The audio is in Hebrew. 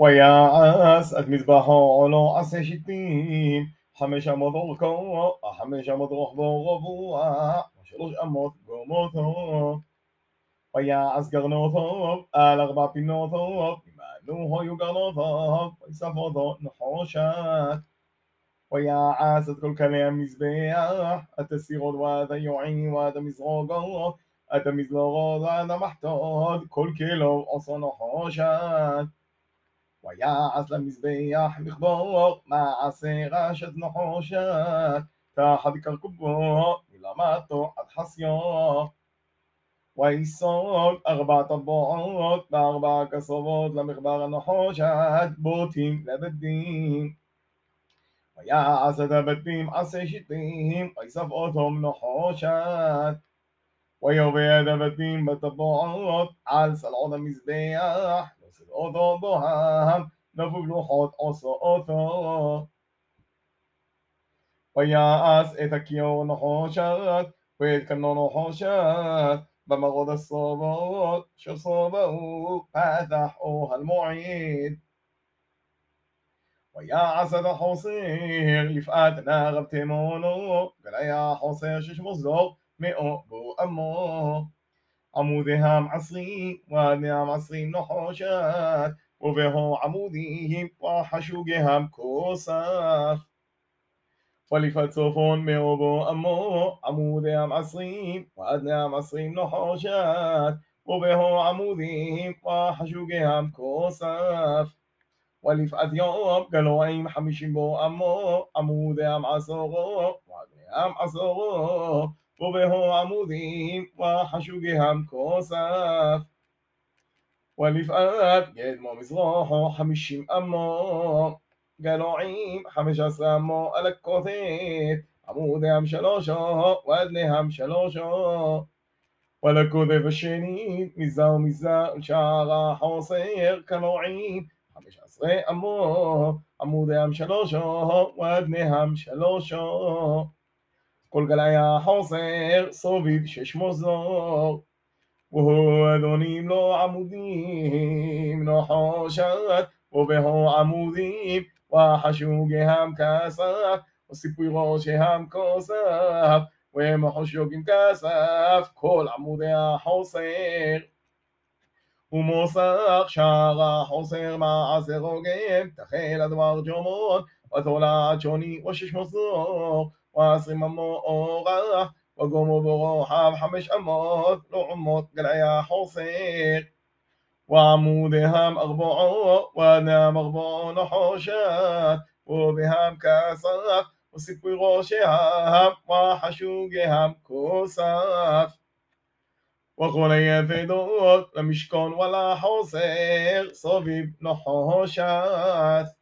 ويا أسد مذبح علو عسى شتين حمش أموت الكو حمش أموت غضو غبوع وشلوش أموت قموتو ويا أسقر نوثوب ألغبع في النوثوب نوهو يقرضوب ويسافوضو نحوشات ويا عسد كل كلام مذبح أتسيغود وذا يعين وذا مزغوغو أتا مزلغوض وذا محتوض كل كيلو عصو نحوشات ويعس למזבח לכבור, מעשה רשת נחושת, תחת כרכובו, מלמטו עד חסיו. ויסוד ארבע טבעות, בארבע כסובות למחבר הנחושת, בוטים לבדים. ויעס את הבדים עשה שיטים, ויסב אותם נחושת. ויובי את הבדים בטבעות, על סלעות המזבח, נוסד אותו בוהם, נפוג לוחות עושו אותו. ויעש את הכיור נחושת, ואת קנו נחושת, במרוד הסובות, שסובו פתח אוהל מועד. ויעש את החוסר, לפאת נערב תמונו, ולהיה חוסר ששמו זור, מאו בו אמו. עמודיהם עשרים, ועדיהם עשרים נחושת, ובהו עמודיהם, וחשוגיהם כוסף. ולפת צופון מאו בו אמו, עמודיהם עשרים, ועדיהם עשרים נחושת, ובהו עמודיהם, וחשוגיהם כוסף. ולפת יום גלועים חמישים בו אמו, עמודיהם עשורו, ועדיהם עשורו, ובהו עמודים וחשוגיהם כוסף. ולפאת גדמו מזרוחו חמישים אמו, גלועים חמש עשרה אמו על הכותף, עמודיהם שלושו ועדליהם שלושו. ולכותף השני מזה ומזה שערה חוסר גלועים חמש עשרה אמו, עמודיהם שלושו ועדליהם שלושו. כל גלי החוסר סוביב שש מוזור, והוא אדונים לו עמודים נחושת, ובהו עמודים וחשוגיהם כסף, וסיפוי ראשיהם כוסף, ומחושוקים כסף כל עמודי החוסר. ומוסך שער החוסר מעשר רוגם, תחל הדבר ג'ומון ותולעת שוני ושש מוזור, ועשרים אמו אורח, וגומו ברוחב חמש אמות, לעומות גלעי החוסר. ועמודיהם ארבעו, ועדם ארבעו נחושת, ובהם כסף, וסיפוי ראשיהם, וחשוגיהם כוסף. וחולי יפדות, למשכון ולחוסר, סביב נחושת.